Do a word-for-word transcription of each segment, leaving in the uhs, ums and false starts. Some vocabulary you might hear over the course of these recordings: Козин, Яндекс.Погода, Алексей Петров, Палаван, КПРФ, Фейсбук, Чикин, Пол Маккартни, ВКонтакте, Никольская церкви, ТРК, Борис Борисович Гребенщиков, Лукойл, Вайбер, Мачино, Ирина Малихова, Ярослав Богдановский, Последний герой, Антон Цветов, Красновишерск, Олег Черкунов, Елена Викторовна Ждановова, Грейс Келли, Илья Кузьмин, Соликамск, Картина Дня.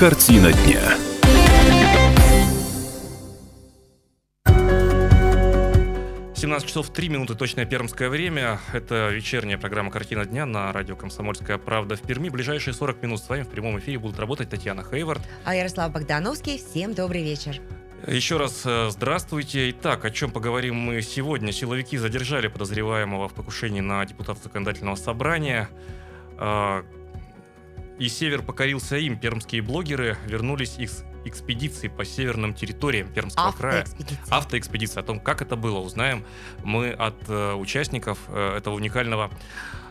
Картина дня. семнадцать часов три минуты, точное пермское время. Это вечерняя программа «Картина дня» на радио «Комсомольская правда» в Перми. Ближайшие сорок минут с вами в прямом эфире будут работать Татьяна Хэйворт. А Ярослав Богдановский. Всем добрый вечер. Еще раз здравствуйте. Итак, о чем поговорим мы сегодня. Силовики задержали подозреваемого в покушении на депутатов законодательного собрания. И север покорился им. Пермские блогеры вернулись из экспедиции по северным территориям Пермского Автоэкспедиция. края. Автоэкспедиция. О том, как это было, узнаем мы от э, участников э, этого уникального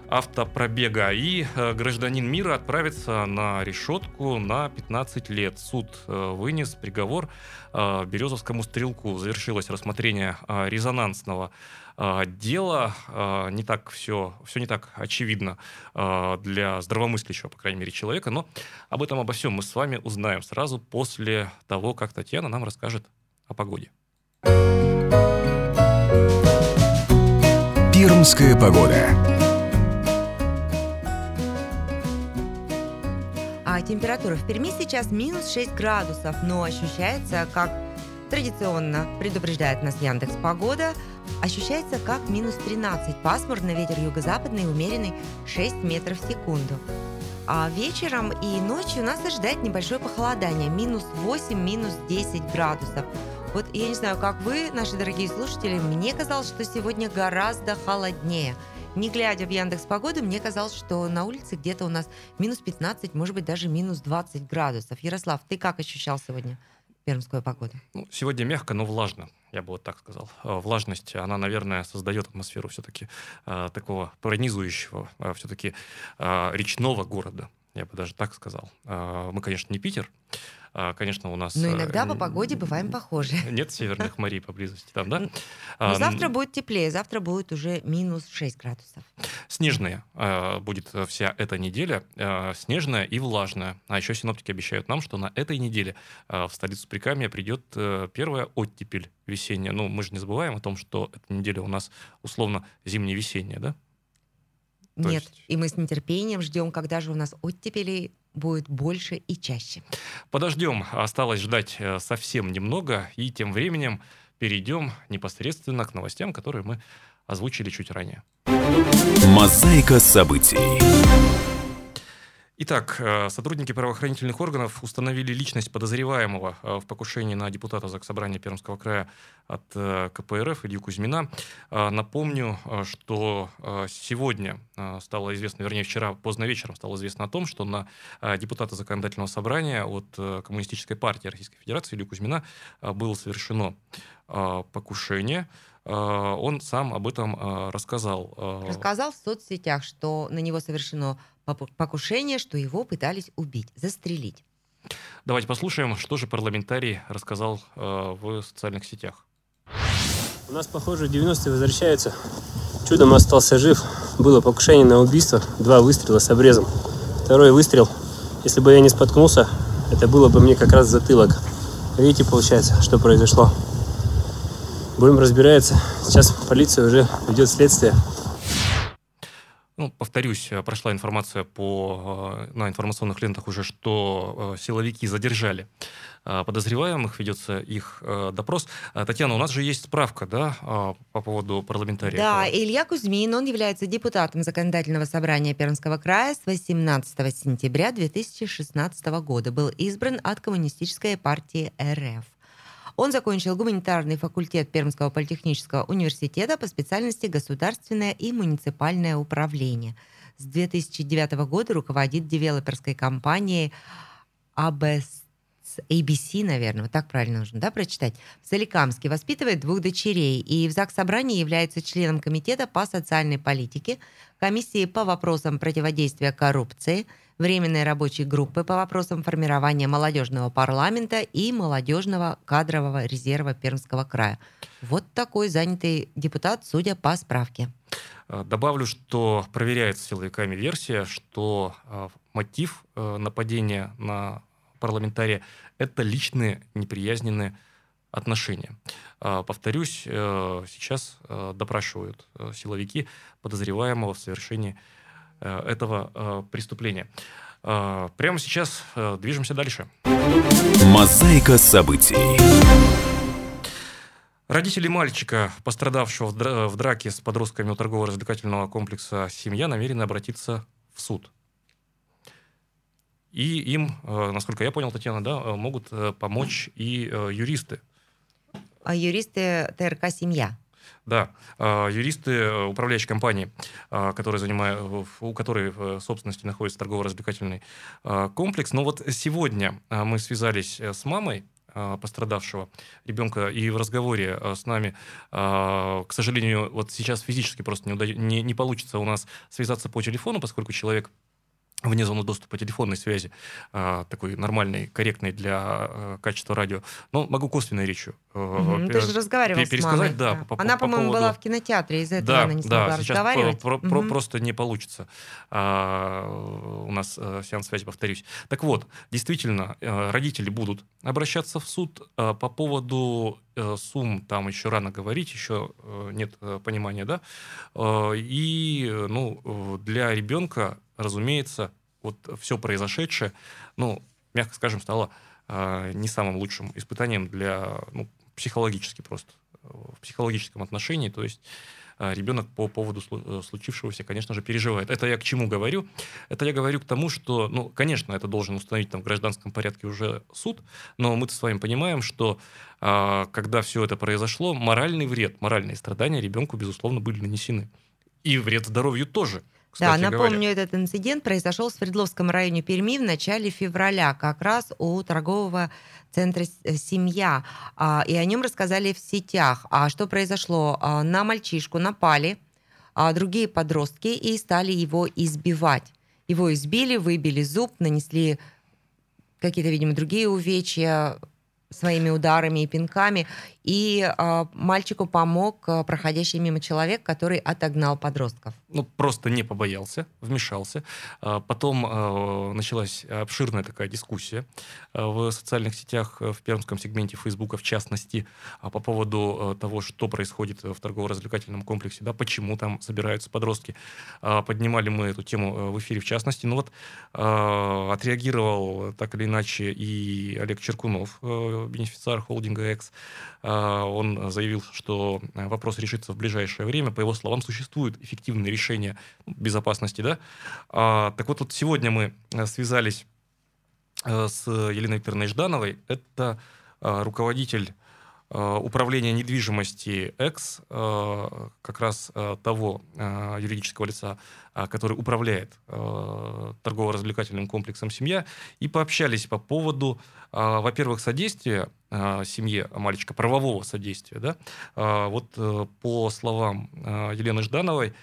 автопробега. И э, гражданин мира отправится на решетку на пятнадцать лет. Суд э, вынес приговор э, березовскому стрелку. Завершилось рассмотрение э, резонансного э, дела. Э, не так все, все не так очевидно э, для здравомыслящего, по крайней мере, человека. Но об этом, обо всем мы с вами узнаем сразу после того, как Татьяна нам расскажет о погоде. Пермская погода. А температура в Перми сейчас минус шесть градусов, но ощущается, как традиционно предупреждает нас Яндекс.Погода, ощущается как минус тринадцать, пасмурно, ветер юго-западный, умеренный шесть метров в секунду. А вечером и ночью нас ожидает небольшое похолодание, минус восемь, минус десять градусов. Вот я не знаю, как вы, наши дорогие слушатели, мне казалось, что сегодня гораздо холоднее. Не глядя в Яндекс.Погоду, мне казалось, что на улице где-то у нас минус пятнадцать, может быть, даже минус двадцать градусов. Ярослав, ты как ощущал сегодня пермскую погоду? Ну, сегодня мягко, но влажно, я бы вот так сказал. Влажность, она, наверное, создает атмосферу все-таки э, такого пронизывающего, э, все-таки э, речного города, я бы даже так сказал. Э, мы, конечно, не Питер. Конечно, у нас... Но иногда по погоде бываем похожи. Нет северных морей поблизости там, да? Но завтра будет теплее, завтра будет уже минус шесть градусов. Снежная будет вся эта неделя, снежная и влажная. А еще синоптики обещают нам, что на этой неделе в столицу Прикамья придет первая оттепель весенняя. Ну, мы же не забываем о том, что эта неделя у нас условно зимне-весенняя, да? То Нет, есть... и мы с нетерпением ждем, когда же у нас оттепелей будет больше и чаще. Подождем, осталось ждать совсем немного, и тем временем перейдем непосредственно к новостям, которые мы озвучили чуть ранее. Мозаика событий. Итак, сотрудники правоохранительных органов установили личность подозреваемого в покушении на депутата Заксобрания Пермского края от ка пэ эр эф Илью Кузьмина. Напомню, что сегодня стало известно, вернее, вчера поздно вечером стало известно о том, что на депутата Законодательного собрания от Коммунистической партии Российской Федерации Илью Кузьмина было совершено покушение. Он сам об этом рассказал. Рассказал в соцсетях, что на него совершено покушение, что его пытались убить, застрелить. Давайте послушаем, что же парламентарий рассказал в социальных сетях. У нас, похоже, девяностые возвращаются. Чудом остался жив. Было покушение на убийство, два выстрела с обрезом. Второй выстрел, если бы я не споткнулся, это было бы мне как раз затылок. Видите, получается, что произошло. Будем разбираться. Сейчас полиция уже ведет следствие. Ну, повторюсь, прошла информация по, на информационных лентах уже, что силовики задержали подозреваемых, ведется их допрос. Татьяна, у нас же есть справка, да, по поводу парламентария? Да, Илья Кузьмин, он является депутатом Законодательного собрания Пермского края с восемнадцатого сентября две тысячи шестнадцатого года. Был избран от Коммунистической партии эр эф. Он закончил гуманитарный факультет Пермского политехнического университета по специальности «Государственное и муниципальное управление». С две тысячи девятого года руководит девелоперской компанией эй би си, наверное, так правильно нужно, да, прочитать. В Соликамске воспитывает двух дочерей и в Заксобрании является членом комитета по социальной политике, комиссии по вопросам противодействия коррупции, Временной рабочей группы по вопросам формирования молодежного парламента и молодежного кадрового резерва Пермского края. Вот такой занятый депутат, судя по справке. Добавлю, что проверяется силовиками версия, что мотив нападения на парламентария – это личные неприязненные отношения. Повторюсь, сейчас допрашивают силовики подозреваемого в совершении этого э, преступления. Прямо сейчас движемся дальше. Мозаика событий. Родители мальчика, пострадавшего в драке с подростками у торгово-развлекательного комплекса «Семья», намерены обратиться в суд. И им, насколько я понял, Татьяна, да, могут помочь и юристы. Юристы ТРК «Семья». Да, юристы управляющей компании, которая занимает, у которой в собственности находится торгово-развлекательный комплекс. Но вот сегодня мы связались с мамой пострадавшего ребенка, и в разговоре с нами, к сожалению, вот сейчас физически просто не, уда... не, не получится у нас связаться по телефону, поскольку человек вне зоны доступа телефонной связи, такой нормальный, корректный для качества радио. Но могу косвенной речью угу. Ты же разговаривала с мамой. Да, да. По, она, по, по-моему, поводу... была в кинотеатре, из-за этого да, она не смогла да, разговаривать. Да, сейчас угу. просто не получится. А, у нас сеанс связи, повторюсь. Так вот, действительно, родители будут обращаться в суд по поводу сумм, там еще рано говорить, еще нет понимания, да? И ну, для ребенка, разумеется, вот все произошедшее, ну, мягко скажем, стало э, не самым лучшим испытанием для, ну, психологически просто, в психологическом отношении, то есть э, ребенок по поводу случившегося, конечно же, переживает. Это я к чему говорю? Это я говорю к тому, что, ну, конечно, это должен установить там в гражданском порядке уже суд, но мы-то с вами понимаем, что э, когда все это произошло, моральный вред, моральные страдания ребенку, безусловно, были нанесены. И вред здоровью тоже. Кстати, да, напомню, говоря. этот инцидент произошел в Свердловском районе Перми в начале февраля, как раз у торгового центра «Семья». И о нем рассказали в сетях. А что произошло? На мальчишку напали другие подростки и стали его избивать. Его избили, выбили зуб, нанесли какие-то, видимо, другие увечья своими ударами и пинками. И э, мальчику помог э, проходящий мимо человек, который отогнал подростков. Ну, просто не побоялся, вмешался. А, потом э, началась обширная такая дискуссия э, в социальных сетях, э, в пермском сегменте Фейсбука, в частности, э, по поводу э, того, что происходит в торгово-развлекательном комплексе, да, почему там собираются подростки. Э, поднимали мы эту тему в эфире, в частности. Ну вот э, отреагировал так или иначе и Олег Черкунов, э, бенефициар холдинга «Экс». Он заявил, что вопрос решится в ближайшее время. По его словам, существуют эффективные решения безопасности. Да? А, так вот, вот, сегодня мы связались с Еленой Викторовной Ждановой. Это а, руководитель а, управления недвижимости «Экс», а, как раз а, того а, юридического лица, а, который управляет а, торгово-развлекательным комплексом «Семья». И пообщались по поводу, а, во-первых, содействия семье мальчика, правового содействия. Да? Вот по словам Елены Ждановой,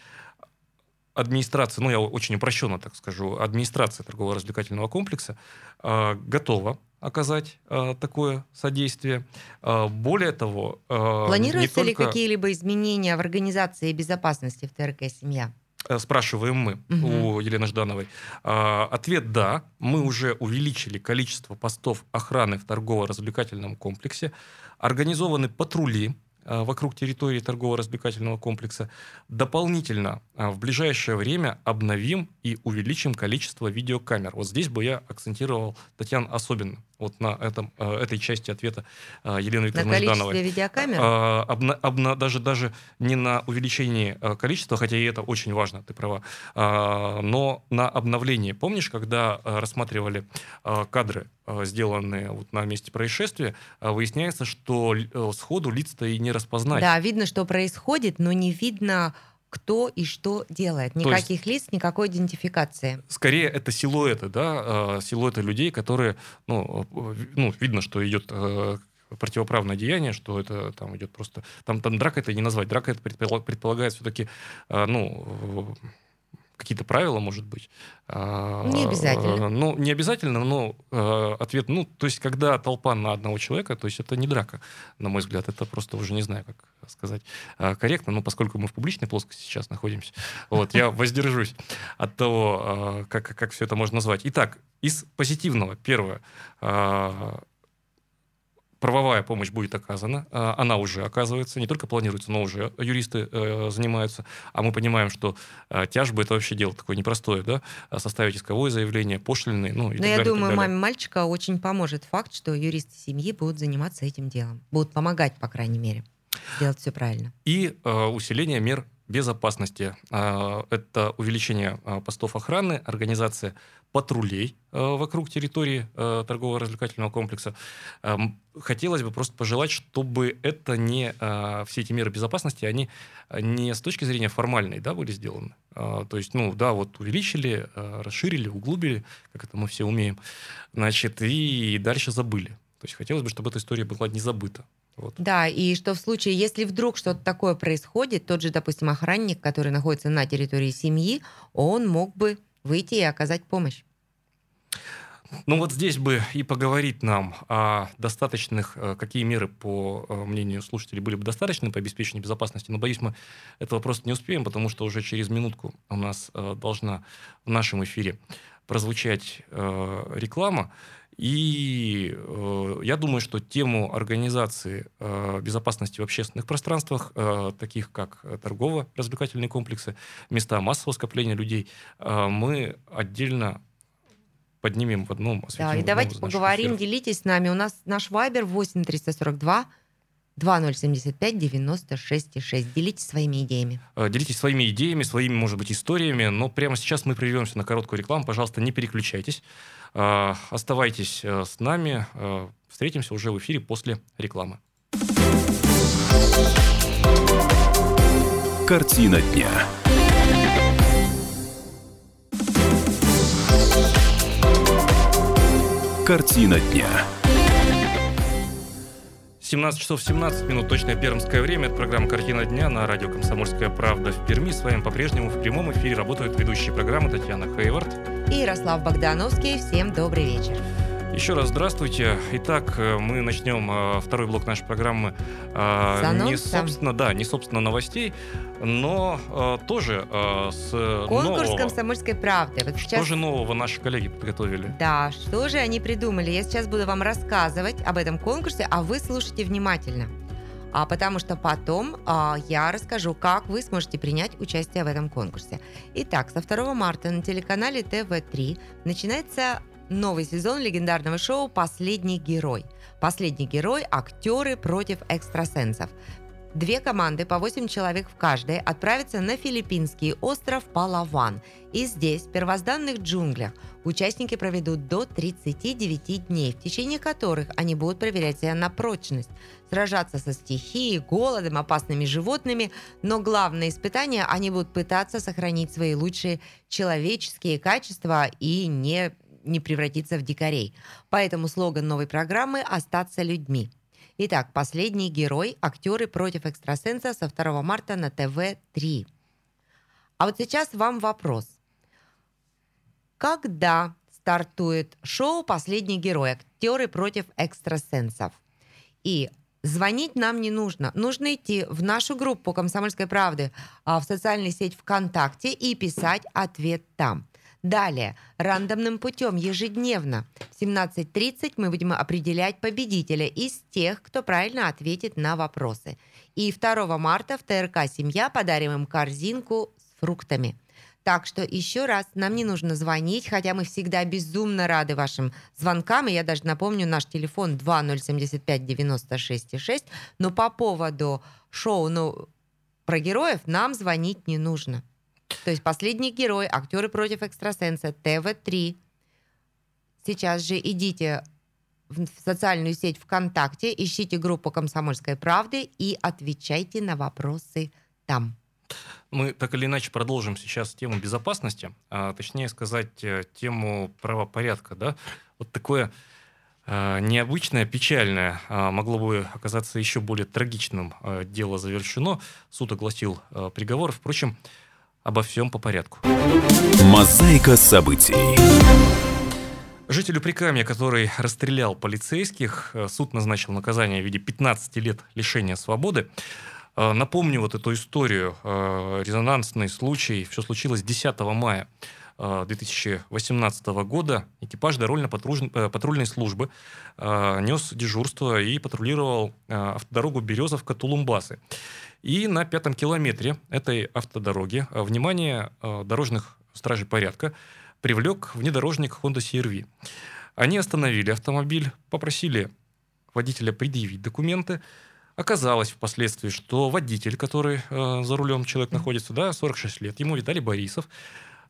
администрация, ну я очень упрощенно так скажу, администрация торгово-развлекательного комплекса готова оказать такое содействие. Более того... Планируются ли только... какие-либо изменения в организации безопасности в ТРК «Семья»? Спрашиваем мы угу. у Елены Ждановой. А, ответ «да». Мы уже увеличили количество постов охраны в торгово-развлекательном комплексе. Организованы патрули а, вокруг территории торгово-развлекательного комплекса. Дополнительно а, в ближайшее время обновим и увеличим количество видеокамер. Вот здесь бы я акцентировал, Татьяна, особенно вот на этом, а, этой части ответа а, Елены Викторовны Ждановой. На количестве видеокамер? А, обна, обна, даже, даже не на увеличении а, количества, хотя и это очень важно, ты права, а, но на обновлении. Помнишь, когда а, рассматривали а, кадры, а, сделанные вот на месте происшествия, а, выясняется, что а, сходу лиц-то и не распознать. Да, видно, что происходит, но не видно... кто и что делает. Никаких то есть, лиц, никакой идентификации. Скорее, это силуэты, да, силуэты людей, которые, ну, ну видно, что идет противоправное деяние, что это там идет просто... Там, там драка это не назвать. Драка это предполагает все-таки, ну... какие-то правила, может быть. Не обязательно. Ну, не обязательно, но э, ответ, ну, то есть, когда толпа на одного человека, то есть, это не драка, на мой взгляд, это просто уже не знаю, как сказать э, корректно, но поскольку мы в публичной плоскости сейчас находимся, вот, я воздержусь от того, э, как, как все это можно назвать. Итак, из позитивного, первое, э, правовая помощь будет оказана, она уже оказывается, не только планируется, но уже юристы э, занимаются, а мы понимаем, что э, тяжба — это вообще дело такое непростое, да, составить исковое заявление, пошлины, ну и но так я далее, думаю, так маме мальчика очень поможет факт, что юристы семьи будут заниматься этим делом, будут помогать, по крайней мере, делать все правильно. И э, усиление мер безопасности. Э, это увеличение э, постов охраны, организация патрулей э, вокруг территории э, торгово-развлекательного комплекса. Э, хотелось бы просто пожелать, чтобы это не, э, все эти меры безопасности, они не с точки зрения формальной, да, были сделаны. Э, то есть, ну да, вот увеличили, э, расширили, углубили, как это мы все умеем, значит, и дальше забыли. То есть хотелось бы, чтобы эта история была не забыта. Вот. Да, и что в случае, если вдруг что-то такое происходит, тот же, допустим, охранник, который находится на территории семьи, он мог бы выйти и оказать помощь. Ну вот здесь бы и поговорить нам о достаточных, какие меры, по мнению слушателей, были бы достаточны по обеспечению безопасности, но, боюсь, мы этого просто не успеем, потому что уже через минутку у нас должна в нашем эфире прозвучать реклама. И э, я думаю, что тему организации э, безопасности в общественных пространствах, э, таких как торгово-развлекательные комплексы, места массового скопления людей, э, мы отдельно поднимем в одном освещении. Да, и давайте поговорим, эфиров. Делитесь с нами. У нас наш Вайбер восемь триста сорок два два ноль семь пять девять шесть шесть. Делитесь своими идеями. Делитесь своими идеями, своими, может быть, историями, но прямо сейчас мы прервемся на короткую рекламу. Пожалуйста, не переключайтесь. Оставайтесь с нами. Встретимся уже в эфире после рекламы. Картина дня. Картина дня. семнадцать часов семнадцать минут, точное пермское время. Это программа «Картина дня» на радио «Комсомольская правда» в Перми. С вами по-прежнему в прямом эфире работают ведущие программы Татьяна Хэйворт и Ярослав Богдановский. Всем добрый вечер. Еще раз здравствуйте. Итак, мы начнем второй блок нашей программы не собственно, да, не собственно новостей, но тоже с конкурс нового. Комсомольской правды. Вот сейчас... Что же нового наши коллеги подготовили? Да, что же они придумали? Я сейчас буду вам рассказывать об этом конкурсе, а вы слушайте внимательно, а потому что потом а, я расскажу, как вы сможете принять участие в этом конкурсе. Итак, со второго марта на телеканале тэ вэ три начинается новый сезон легендарного шоу «Последний герой». «Последний герой» – актеры против экстрасенсов. Две команды по восемь человек в каждой отправятся на филиппинский остров Палаван. И здесь, в первозданных джунглях, участники проведут до тридцати девяти дней, в течение которых они будут проверять себя на прочность, сражаться со стихией, голодом, опасными животными. Но главное испытание – они будут пытаться сохранить свои лучшие человеческие качества и не... не превратиться в дикарей. Поэтому слоган новой программы «Остаться людьми». Итак, «Последний герой. Актеры против экстрасенса» со второго марта на тэ вэ три. А вот сейчас вам вопрос. Когда стартует шоу «Последний герой. Актеры против экстрасенсов»? И звонить нам не нужно. Нужно идти в нашу группу «Комсомольской правды» в социальной сети ВКонтакте и писать ответ там. Далее, рандомным путем ежедневно в семнадцать тридцать мы будем определять победителя из тех, кто правильно ответит на вопросы. И второго марта в тэ эр ка «Семья» подарим им корзинку с фруктами. Так что еще раз, нам не нужно звонить, хотя мы всегда безумно рады вашим звонкам. И я даже напомню, наш телефон два ноль семь пять девять шесть шесть, но по поводу шоу ну, про героев нам звонить не нужно. То есть «Последний герой», «Актеры против экстрасенса», тэ вэ три. Сейчас же идите в социальную сеть ВКонтакте, ищите группу «Комсомольской правды» и отвечайте на вопросы там. Мы так или иначе продолжим сейчас тему безопасности, а, точнее сказать, тему правопорядка. Да? Вот такое а, необычное, печальное, а, могло бы оказаться еще более трагичным. А, дело завершено. Суд огласил а, приговор. Впрочем, обо всем по порядку. Мозаика событий. Жителю Прикамья, который расстрелял полицейских, суд назначил наказание в виде пятнадцати лет лишения свободы. Напомню вот эту историю, резонансный случай. Все случилось десятого мая. две тысячи восемнадцатого года экипаж дорожно-патрульной службы нес дежурство и патрулировал автодорогу Березовка-Тулумбасы. И на пятом километре этой автодороги внимание дорожных стражей порядка привлек внедорожник Honda си ар ви. Они остановили автомобиль, попросили водителя предъявить документы. Оказалось впоследствии, что водитель, который э, за рулем человек находится, да, сорок шесть лет, ему Виталий Борисов.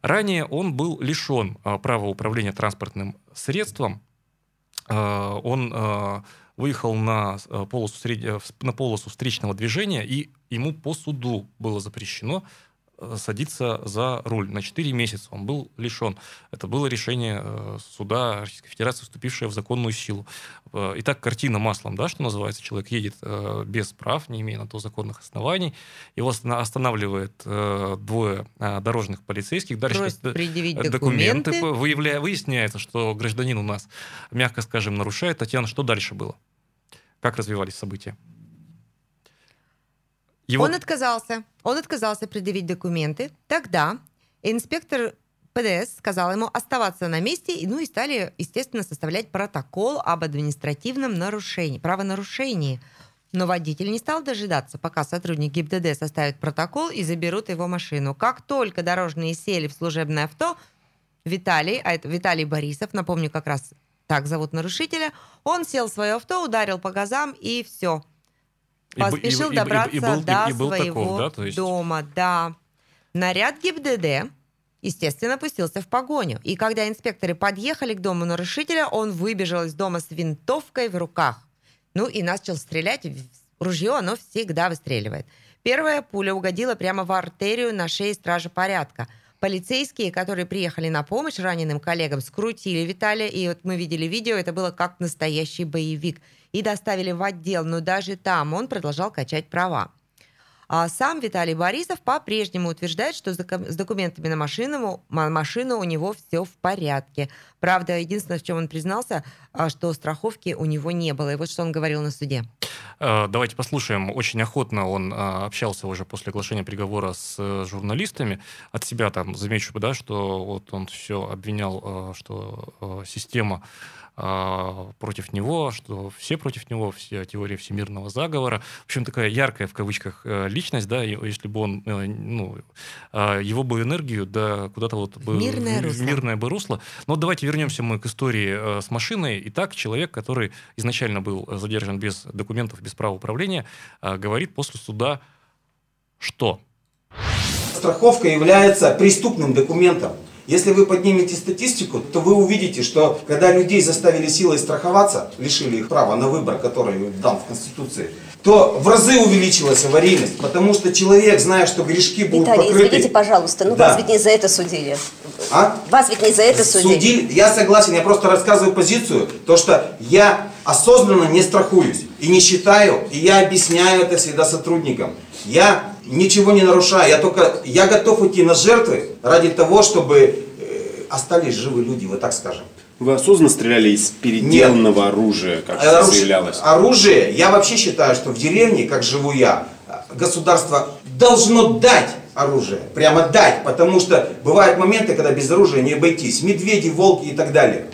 Ранее он был лишен э, права управления транспортным средством. Э, он э, выехал на, э, полосу сред... на полосу встречного движения, и ему по суду было запрещено э, садиться за руль. На четыре месяца он был лишен. Это было решение э, суда Российской Федерации, вступившее в законную силу. И так картина маслом, да, что называется, человек едет э, без прав, не имея на то законных оснований, его останавливает э, двое э, дорожных полицейских, дальше документы, документы. Выявля... выясняется, что гражданин у нас, мягко скажем, нарушает. Татьяна, что дальше было? Как развивались события? Его... Он отказался, он отказался предъявить документы. Тогда инспектор ПДС сказал ему оставаться на месте, ну и стали, естественно, составлять протокол об административном нарушении, правонарушении. Но водитель не стал дожидаться, пока сотрудник ГИБДД составит протокол и заберут его машину. Как только дорожные сели в служебное авто, Виталий, а это Виталий Борисов, напомню, как раз так зовут нарушителя, он сел в свое авто, ударил по газам и все. Поспешил и, и, добраться и, и, и был, до и, и был своего таков, да, то есть... дома. Да. Наряд ГИБДД, естественно, пустился в погоню. И когда инспекторы подъехали к дому нарушителя, он выбежал из дома с винтовкой в руках. Ну и начал стрелять. Ружье, оно всегда выстреливает. Первая пуля угодила прямо в артерию на шее стражи порядка. Полицейские, которые приехали на помощь раненым коллегам, скрутили Виталия. И вот мы видели видео, это было как настоящий боевик. И доставили в отдел, но даже там он продолжал качать права. А сам Виталий Борисов по-прежнему утверждает, что с документами на машину, машину у него все в порядке. Правда, единственное, в чем он признался, что страховки у него не было. И вот что он говорил на суде. Давайте послушаем. Очень охотно он общался уже после оглашения приговора с журналистами. От себя там замечу, да, что вот он все обвинял, что система против него, что все против него, вся теория всемирного заговора. В общем, такая яркая, в кавычках, личность, да, если бы он, ну, его бы энергию, да, куда-то вот бы... Мирное русло. Мирное бы русло. Но давайте вернемся мы к истории с машиной. Итак, человек, который изначально был задержан без документов, без права управления, говорит после суда, что... Страховка является преступным документом. Если вы поднимете статистику, то вы увидите, что когда людей заставили силой страховаться, лишили их права на выбор, который дан в Конституции, то в разы увеличилась аварийность, потому что человек, зная, что грешки будут Виталий, покрыты... Виталий, извините, пожалуйста, ну да. Вас ведь не за это судили. А? Вас ведь не за это судили. Судили. Я согласен, я просто рассказываю позицию, то что я осознанно не страхуюсь и не считаю, и я объясняю это всегда сотрудникам. Я... Ничего не нарушая, я только я готов идти на жертвы ради того, чтобы э, остались живы люди, вот так скажем. Вы осознанно стреляли из переделанного Нет. оружия, как Оруж... заявлялось? Оружие, я вообще считаю, что в деревне, как живу я, государство должно дать оружие, прямо дать, потому что бывают моменты, когда без оружия не обойтись, медведи, волки и так далее.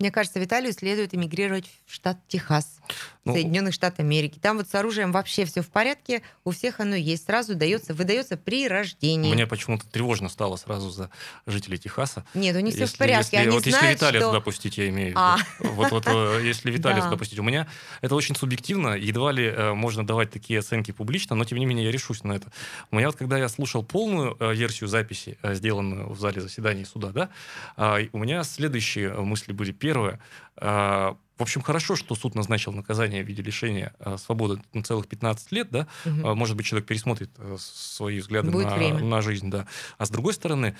Мне кажется, Виталию следует эмигрировать в штат Техас, ну, Соединенных Штатов Америки. Там вот с оружием вообще все в порядке, у всех оно есть. Сразу дается, выдается при рождении. Мне почему-то тревожно стало сразу за жителей Техаса. Нет, у них все в порядке. Если, они вот знают, если Виталия что... туда пустить, я имею в виду. А. Вот, вот, вот, если Виталия да. туда пустить. У меня это очень субъективно, едва ли э, можно давать такие оценки публично, но тем не менее я решусь на это. У меня вот, когда я слушал полную э, версию записи, э, сделанную в зале заседания суда, да, э, у меня следующие мысли были. Первое. В общем, хорошо, что суд назначил наказание в виде лишения свободы на целых пятнадцать лет. Да? Угу. Может быть, человек пересмотрит свои взгляды на, на жизнь. Да. А с другой стороны,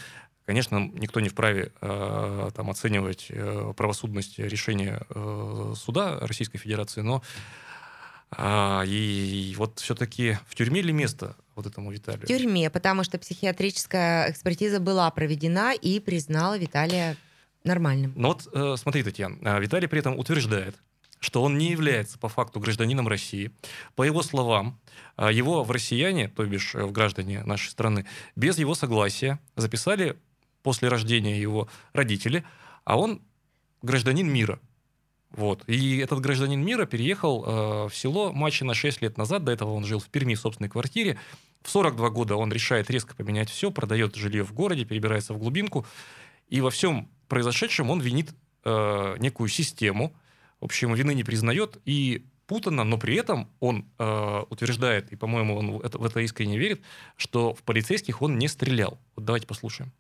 конечно, никто не вправе там, оценивать правосудность решения суда Российской Федерации, но и вот все-таки в тюрьме ли место вот этому Виталию? В тюрьме, потому что психиатрическая экспертиза была проведена и признала Виталия нормальным. Ну вот э, смотри, Татьяна, Виталий при этом утверждает, что он не является по факту гражданином России. По его словам, его в россияне, то бишь в граждане нашей страны, без его согласия записали после рождения его родители, а он гражданин мира. Вот. И этот гражданин мира переехал э, в село Мачино шесть лет назад. До этого он жил в Перми в собственной квартире. В сорок два года он решает резко поменять все, продает жилье в городе, перебирается в глубинку. И во всем произошедшем он винит э, некую систему. В общем, вины не признает и путано, но при этом он э, утверждает, и, по-моему, он это, в это искренне верит, что в полицейских он не стрелял. Вот давайте послушаем.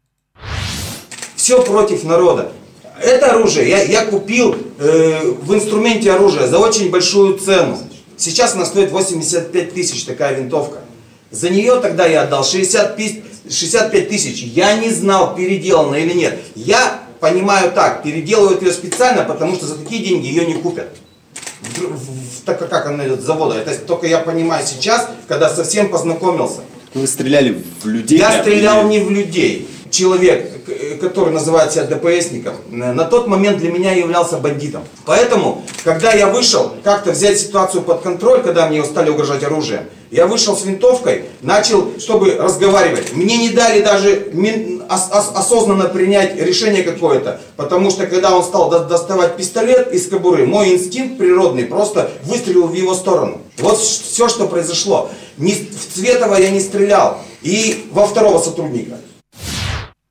Все против народа. Это оружие я, я купил э, в инструменте оружия за очень большую цену. Сейчас она стоит восемьдесят пять тысяч, такая винтовка. За нее тогда я отдал шестьдесят пять тысяч. Я не знал, переделана или нет. Я понимаю так, переделывают ее специально, потому что за такие деньги ее не купят. Так как она идет с завода. Это только я понимаю сейчас, когда совсем познакомился. Вы стреляли в людей? Я стрелял не в людей. Человек, который называет себя ДПСником, на тот момент для меня являлся бандитом. Поэтому, когда я вышел, как-то взять ситуацию под контроль, когда мне стали угрожать оружием, я вышел с винтовкой, начал, чтобы разговаривать. Мне не дали даже осознанно принять решение какое-то, потому что, когда он стал доставать пистолет из кобуры, мой инстинкт природный просто выстрелил в его сторону. Вот все, что произошло. В Цветова я не стрелял и во второго сотрудника.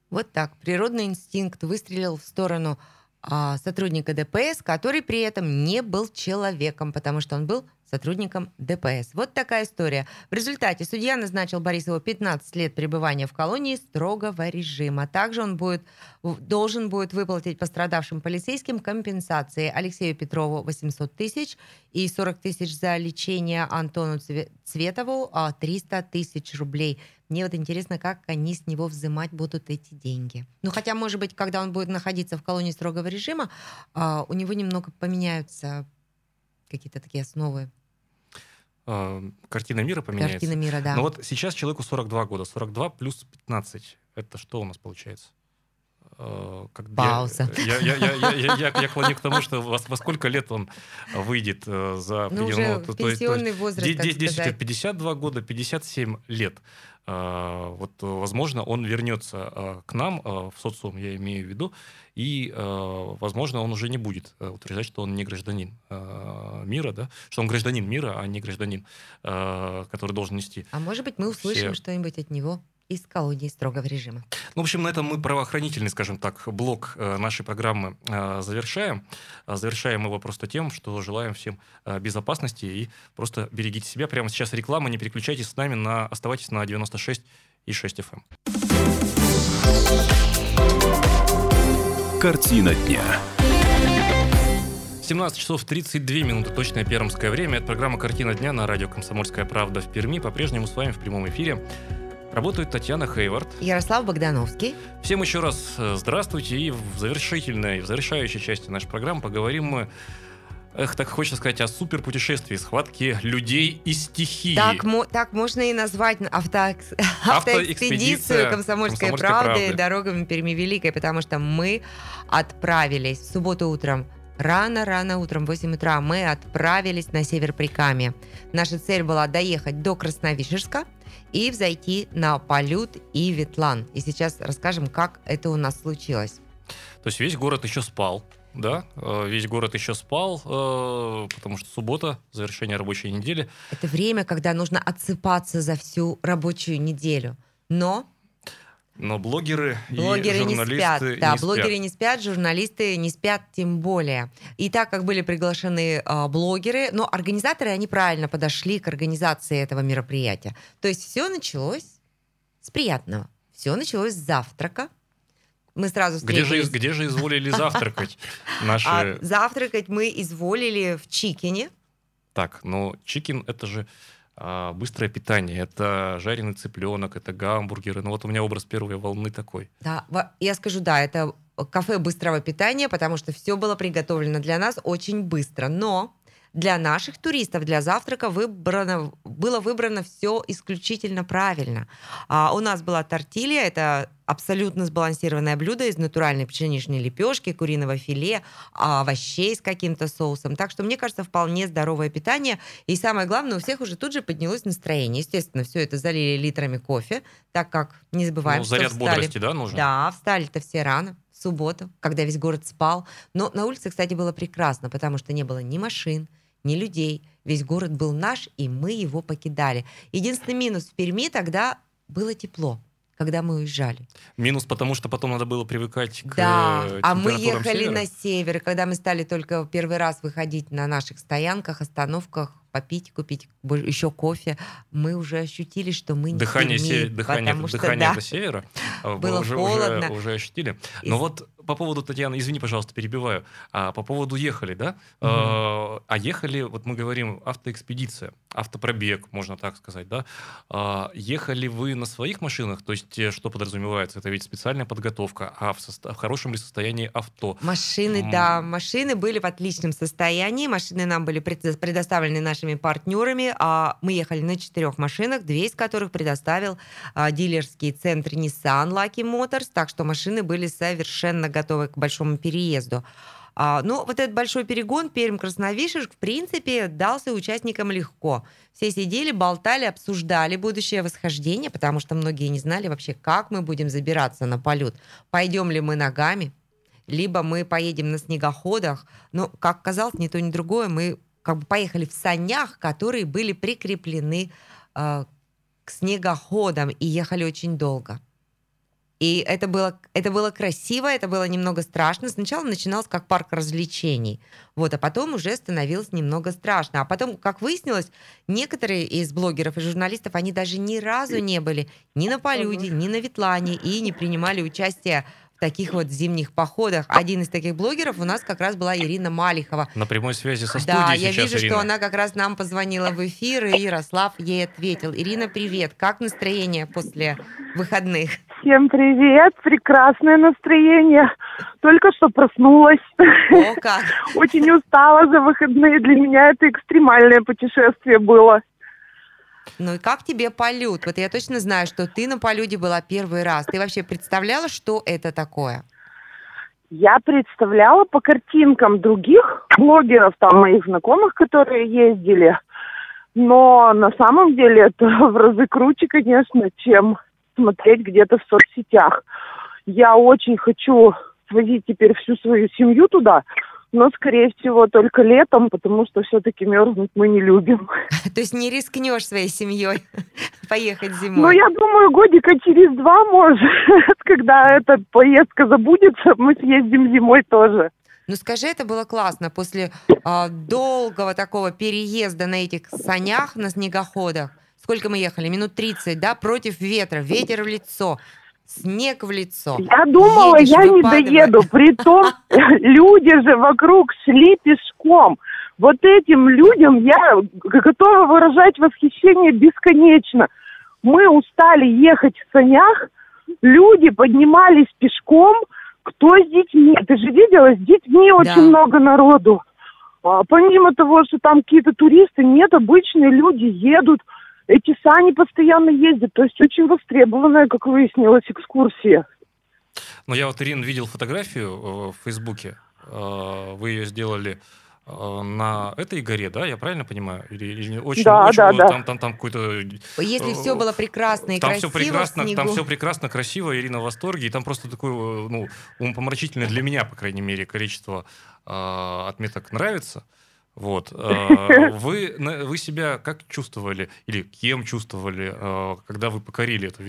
Вот так. Природный инстинкт выстрелил в сторону а, сотрудника ДПС, который при этом не был человеком, потому что он был сотрудником ДПС. Вот такая история. В результате судья назначил Борисову пятнадцать лет пребывания в колонии строгого режима. Также он будет, должен будет выплатить пострадавшим полицейским компенсации Алексею Петрову восемьсот тысяч и сорок тысяч за лечение, Антону Цветову триста тысяч рублей. Мне вот интересно, как они с него взимать будут эти деньги. Ну, хотя, может быть, когда он будет находиться в колонии строгого режима, у него немного поменяются какие-то такие основы. Картина мира поменяется. Картина мира, да. Но вот сейчас человеку сорок два года. сорок два плюс пятнадцать. Это что у нас получается? Как пауза. Я, я, я, я, я, я, я клоню к тому, что во, во сколько лет он выйдет за пределы... Ну, уже пенсионный возраст, то есть, так сказать. пятьдесят два года, пятьдесят семь лет. Вот, возможно, он вернется к нам, в социум я имею в виду, и, возможно, он уже не будет утверждать, что он не гражданин мира, да? Что он гражданин мира, а не гражданин, который должен нести. А может быть, мы услышим все... что-нибудь от него из колонии строгого режима. Ну, в общем, на этом мы правоохранительный, скажем так, блок нашей программы завершаем. Завершаем его просто тем, что желаем всем безопасности и просто берегите себя. Прямо сейчас реклама, не переключайтесь с нами, на, оставайтесь на девяносто шесть и шесть эф эм. Картина дня. семнадцать часов тридцать две минуты, точное пермское время. Это программа «Картина дня» на радио «Комсомольская правда» в Перми. По-прежнему с вами в прямом эфире работают Татьяна Хэйворт, Ярослав Богдановский. Всем еще раз здравствуйте. И в завершительной, в завершающей части нашей программы поговорим мы, эх, так хочется сказать, о суперпутешествии, схватке людей и стихии. Так, мо- так можно и назвать авто- автоэкспедицию «Комсомольской, Комсомольской правды», правды «Дорогами Перми Великой», потому что мы отправились в субботу утром. Рано-рано утром, в восемь утра, мы отправились на север Прикамья. Наша цель была доехать до Красновишерска и взойти на Полюд и Ветлан. И сейчас расскажем, как это у нас случилось. То есть весь город еще спал, да? Весь город еще спал, потому что суббота, завершение рабочей недели. Это время, когда нужно отсыпаться за всю рабочую неделю. Но... Но блогеры, блогеры и журналисты не спят. Не да, спят. Блогеры не спят, журналисты не спят тем более. И так как были приглашены э, блогеры, но организаторы, они правильно подошли к организации этого мероприятия. То есть все началось с приятного. Все началось с завтрака. Мы сразу встретились. Где же, где же изволили завтракать наши... Завтракать мы изволили в Чикине. Так, но Чикин — это же... быстрое питание, это жареный цыпленок, это гамбургеры. Ну вот у меня образ первой волны такой. Да, я скажу, да, это кафе быстрого питания, потому что все было приготовлено для нас очень быстро. Но для наших туристов, для завтрака выбрано, было выбрано все исключительно правильно. А у нас была тортилья, это абсолютно сбалансированное блюдо из натуральной пшеничной лепешки, куриного филе, овощей с каким-то соусом. Так что, мне кажется, вполне здоровое питание. И самое главное, у всех уже тут же поднялось настроение. Естественно, все это залили литрами кофе, так как не забываем, ну, что заряд встали. Бодрости, да, нужен? Да, встали-то все рано, в субботу, когда весь город спал. Но на улице, кстати, было прекрасно, потому что не было ни машин, ни людей. Весь город был наш, и мы его покидали. Единственный минус в Перми тогда было тепло, когда мы уезжали. Минус, потому что потом надо было привыкать к да, температурам севера. Да, а мы ехали севера. на север, и когда мы стали только первый раз выходить на наших стоянках, остановках, попить, купить еще кофе, мы уже ощутили, что мы не дыхание в Перми, дыхание, потому что, дыхание да, до севера было уже, холодно. Уже, уже ощутили. Но и... вот по поводу, Татьяна, извини, пожалуйста, перебиваю, а, по поводу ехали, да? Угу. А, а ехали, вот мы говорим, автоэкспедиция, автопробег, можно так сказать, да? А, ехали вы на своих машинах, то есть что подразумевается? Это ведь специальная подготовка, а в, состо... в хорошем ли состоянии авто? Машины, М- да, машины были в отличном состоянии, машины нам были предоставлены нашими партнерами, а мы ехали на четырех машинах, две из которых предоставил а, дилерский центр Nissan Lucky Motors, так что машины были совершенно готовы к большому переезду. А, но вот этот большой перегон Пермь-Красновишерск, в принципе, дался участникам легко. Все сидели, болтали, обсуждали будущее восхождение, потому что многие не знали вообще, как мы будем забираться на Полюд. Пойдем ли мы ногами, либо мы поедем на снегоходах. Но, как оказалось, ни то, ни другое. Мы как бы поехали в санях, которые были прикреплены э, к снегоходам, и ехали очень долго. И это было, это было красиво, это было немного страшно. Сначала начиналось как парк развлечений, вот, а потом уже становилось немного страшно. А потом, как выяснилось, некоторые из блогеров и журналистов, они даже ни разу не были ни на Полюде, ни на Ветлане и не принимали участие в таких вот зимних походах. Один из таких блогеров у нас как раз была Ирина Малихова. На прямой связи со студией да, сейчас, Да, я вижу, Ирина. Что она как раз нам позвонила в эфир, и Ярослав ей ответил. Ирина, привет. Как настроение после выходных? Всем привет, прекрасное настроение. Только что проснулась. О, как. Очень устала за выходные. Для меня это экстремальное путешествие было. Ну и как тебе Полюд? Вот я точно знаю, что ты на Полюде была первый раз. Ты вообще представляла, что это такое? Я представляла по картинкам других блогеров, там моих знакомых, которые ездили. Но на самом деле это в разы круче, конечно, чем... смотреть где-то в соцсетях. Я очень хочу свозить теперь всю свою семью туда, но, скорее всего, только летом, потому что все-таки мерзнуть мы не любим. То есть не рискнешь своей семьей поехать зимой? Ну, я думаю, годика через два, может, когда эта поездка забудется, мы съездим зимой тоже. Ну, скажи, это было классно после э, долгого такого переезда на этих санях, на снегоходах. Сколько мы ехали? Минут тридцать, да? Против ветра. Ветер в лицо. Снег в лицо. Я думала, едешь, я выпадывая. Не доеду. Притом люди же вокруг шли пешком. Вот этим людям я готова выражать восхищение бесконечно. Мы устали ехать в санях. Люди поднимались пешком. Кто с детьми? Ты же видела, с детьми да. очень много народу. А помимо того, что там какие-то туристы, нет, обычные люди едут. Эти сани постоянно ездят, то есть очень востребованная, как выяснилось, экскурсия. Ну, я вот, Ирина, видел фотографию э, в Фейсбуке. Э, вы ее сделали э, на этой горе, да? Я правильно понимаю? Или, или очень, да, очень да, было, да. Там, там, там какой-то... Если э, все было прекрасно и там красиво все прекрасно, в снегу. Там все прекрасно, красиво, Ирина в восторге. И там просто такое, ну, умопомрачительное для меня, по крайней мере, количество э, отметок нравится. Вот. Вы, вы себя как чувствовали или кем чувствовали, когда вы покорили эту,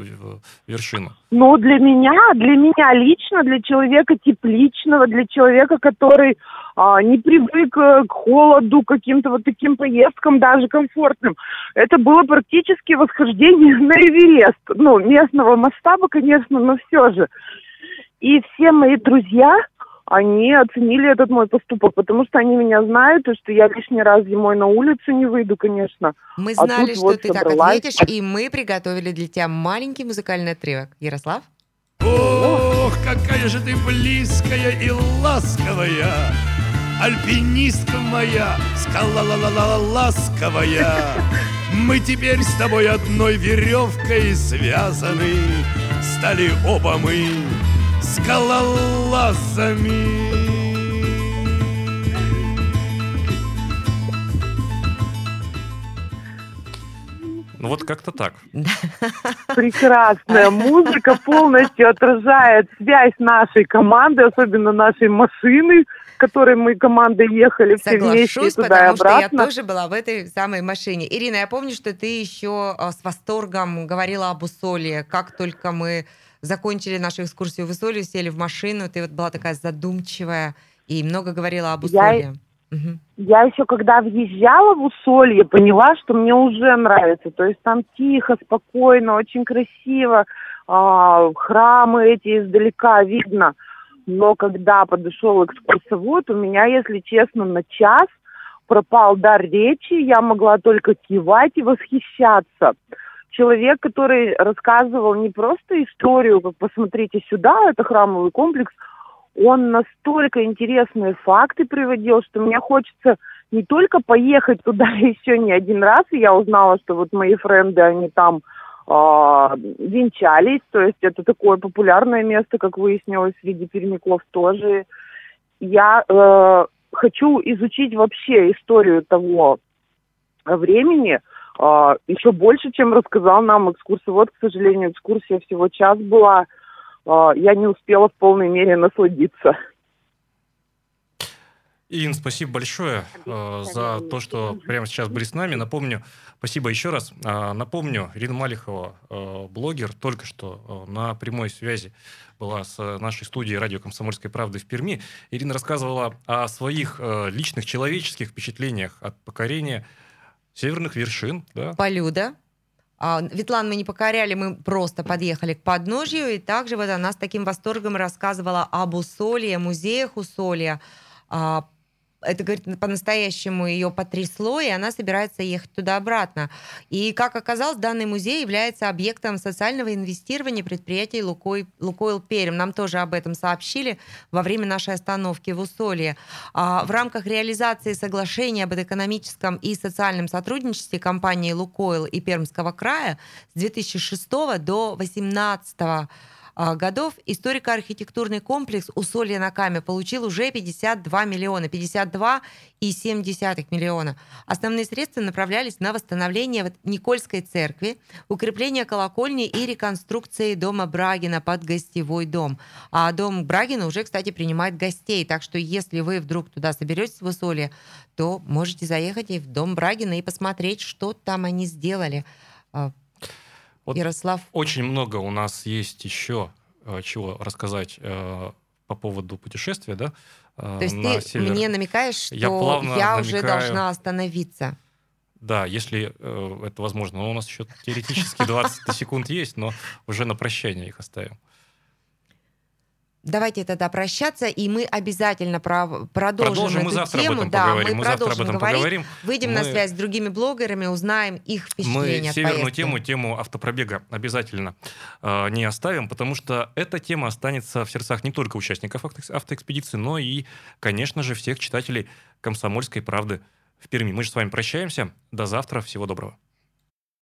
эту вершину? Ну, для меня, для меня лично, для человека тепличного, для человека, который а, не привык к холоду, к каким-то вот таким поездкам, даже комфортным, это было практически восхождение на Эверест. Ну, местного масштаба, конечно, но все же. И все мои друзья... они оценили этот мой поступок, потому что они меня знают, и что я лишний раз зимой на улицу не выйду, конечно. Мы знали, а что вот ты собралась. Так ответишь, и мы приготовили для тебя маленький музыкальный отрывок. Ярослав? Ох, какая же ты близкая и ласковая, альпинистка моя, скала-ла-ла-ла-ласковая. Мы теперь с тобой одной веревкой связаны. стали оба мы скалолазами. Ну вот как-то так. Прекрасная музыка полностью отражает связь нашей команды, особенно нашей машины, в которой мы командой ехали все вместе туда и обратно. Соглашусь, потому что я тоже была в этой самой машине. Ирина, я помню, что ты еще с восторгом говорила об Усолье. Как только мы закончили нашу экскурсию в Усолье, сели в машину, ты вот была такая задумчивая и много говорила об Усолье. Я... Угу. Я еще, когда въезжала в Усолье, поняла, что мне уже нравится. То есть там тихо, спокойно, очень красиво. А, храмы эти издалека видно. Но когда подошел экскурсовод, у меня, если честно, на час пропал дар речи. Я могла только кивать и восхищаться. Человек, который рассказывал не просто историю, как «посмотрите сюда, это храмовый комплекс», он настолько интересные факты приводил, что мне хочется не только поехать туда еще не один раз, и я узнала, что вот мои френды, они там э, венчались, то есть это такое популярное место, как выяснилось, среди пермяков тоже. Я э, хочу изучить вообще историю того времени э, еще больше, чем рассказал нам экскурсовод. К сожалению, экскурсия всего час была, я не успела в полной мере насладиться. Ирин, спасибо большое э, за то, что прямо сейчас были с нами. Напомню, спасибо еще раз. Э, напомню, Ирина Малихова, э, блогер, только что э, на прямой связи была с э, нашей студией радио «Комсомольской правды» в Перми. Ирина рассказывала о своих э, личных человеческих впечатлениях от покорения северных вершин. Да? Полюда. Ветлан мы не покоряли, мы просто подъехали к подножью, и также вот она с таким восторгом рассказывала об Усолье, музеях Усолья. Это, говорит, по-настоящему ее потрясло, и она собирается ехать туда-обратно. И, как оказалось, данный музей является объектом социального инвестирования предприятий Лукой, «Лукойл Пермь». Нам тоже об этом сообщили во время нашей остановки в Усолье. А, в рамках реализации соглашения об экономическом и социальном сотрудничестве компании «Лукойл» и Пермского края с две тысячи шестого до две тысячи восемнадцатого года годов историко-архитектурный комплекс «Усолье-на-Каме» получил уже пятьдесят два миллиона, пятьдесят два целых семь десятых миллиона. Основные средства направлялись на восстановление Никольской церкви, укрепление колокольни и реконструкции дома Брагина под гостевой дом. А дом Брагина уже, кстати, принимает гостей, так что если вы вдруг туда соберетесь в Усолье, то можете заехать и в дом Брагина и посмотреть, что там они сделали. Вот Ярослав. Очень много у нас есть еще э, чего рассказать э, по поводу путешествия, да? Э, То есть на ты север. Мне намекаешь, что я, плавно я намекаю... уже должна остановиться. Да, если э, это возможно. Но у нас еще теоретически двадцать секунд есть, но уже на прощание их оставим. Давайте тогда прощаться, и мы обязательно про- продолжим, продолжим эту завтра тему. Да, поговорим. Мы, мы продолжим завтра об этом говорить. Поговорим. Выйдем мы... на связь с другими блогерами, узнаем их впечатления. Мы от северную поездки. тему, тему автопробега обязательно э, не оставим, потому что эта тема останется в сердцах не только участников авто- автоэкспедиции, но и, конечно же, всех читателей «Комсомольской правды» в Перми. Мы же с вами прощаемся. До завтра. Всего доброго.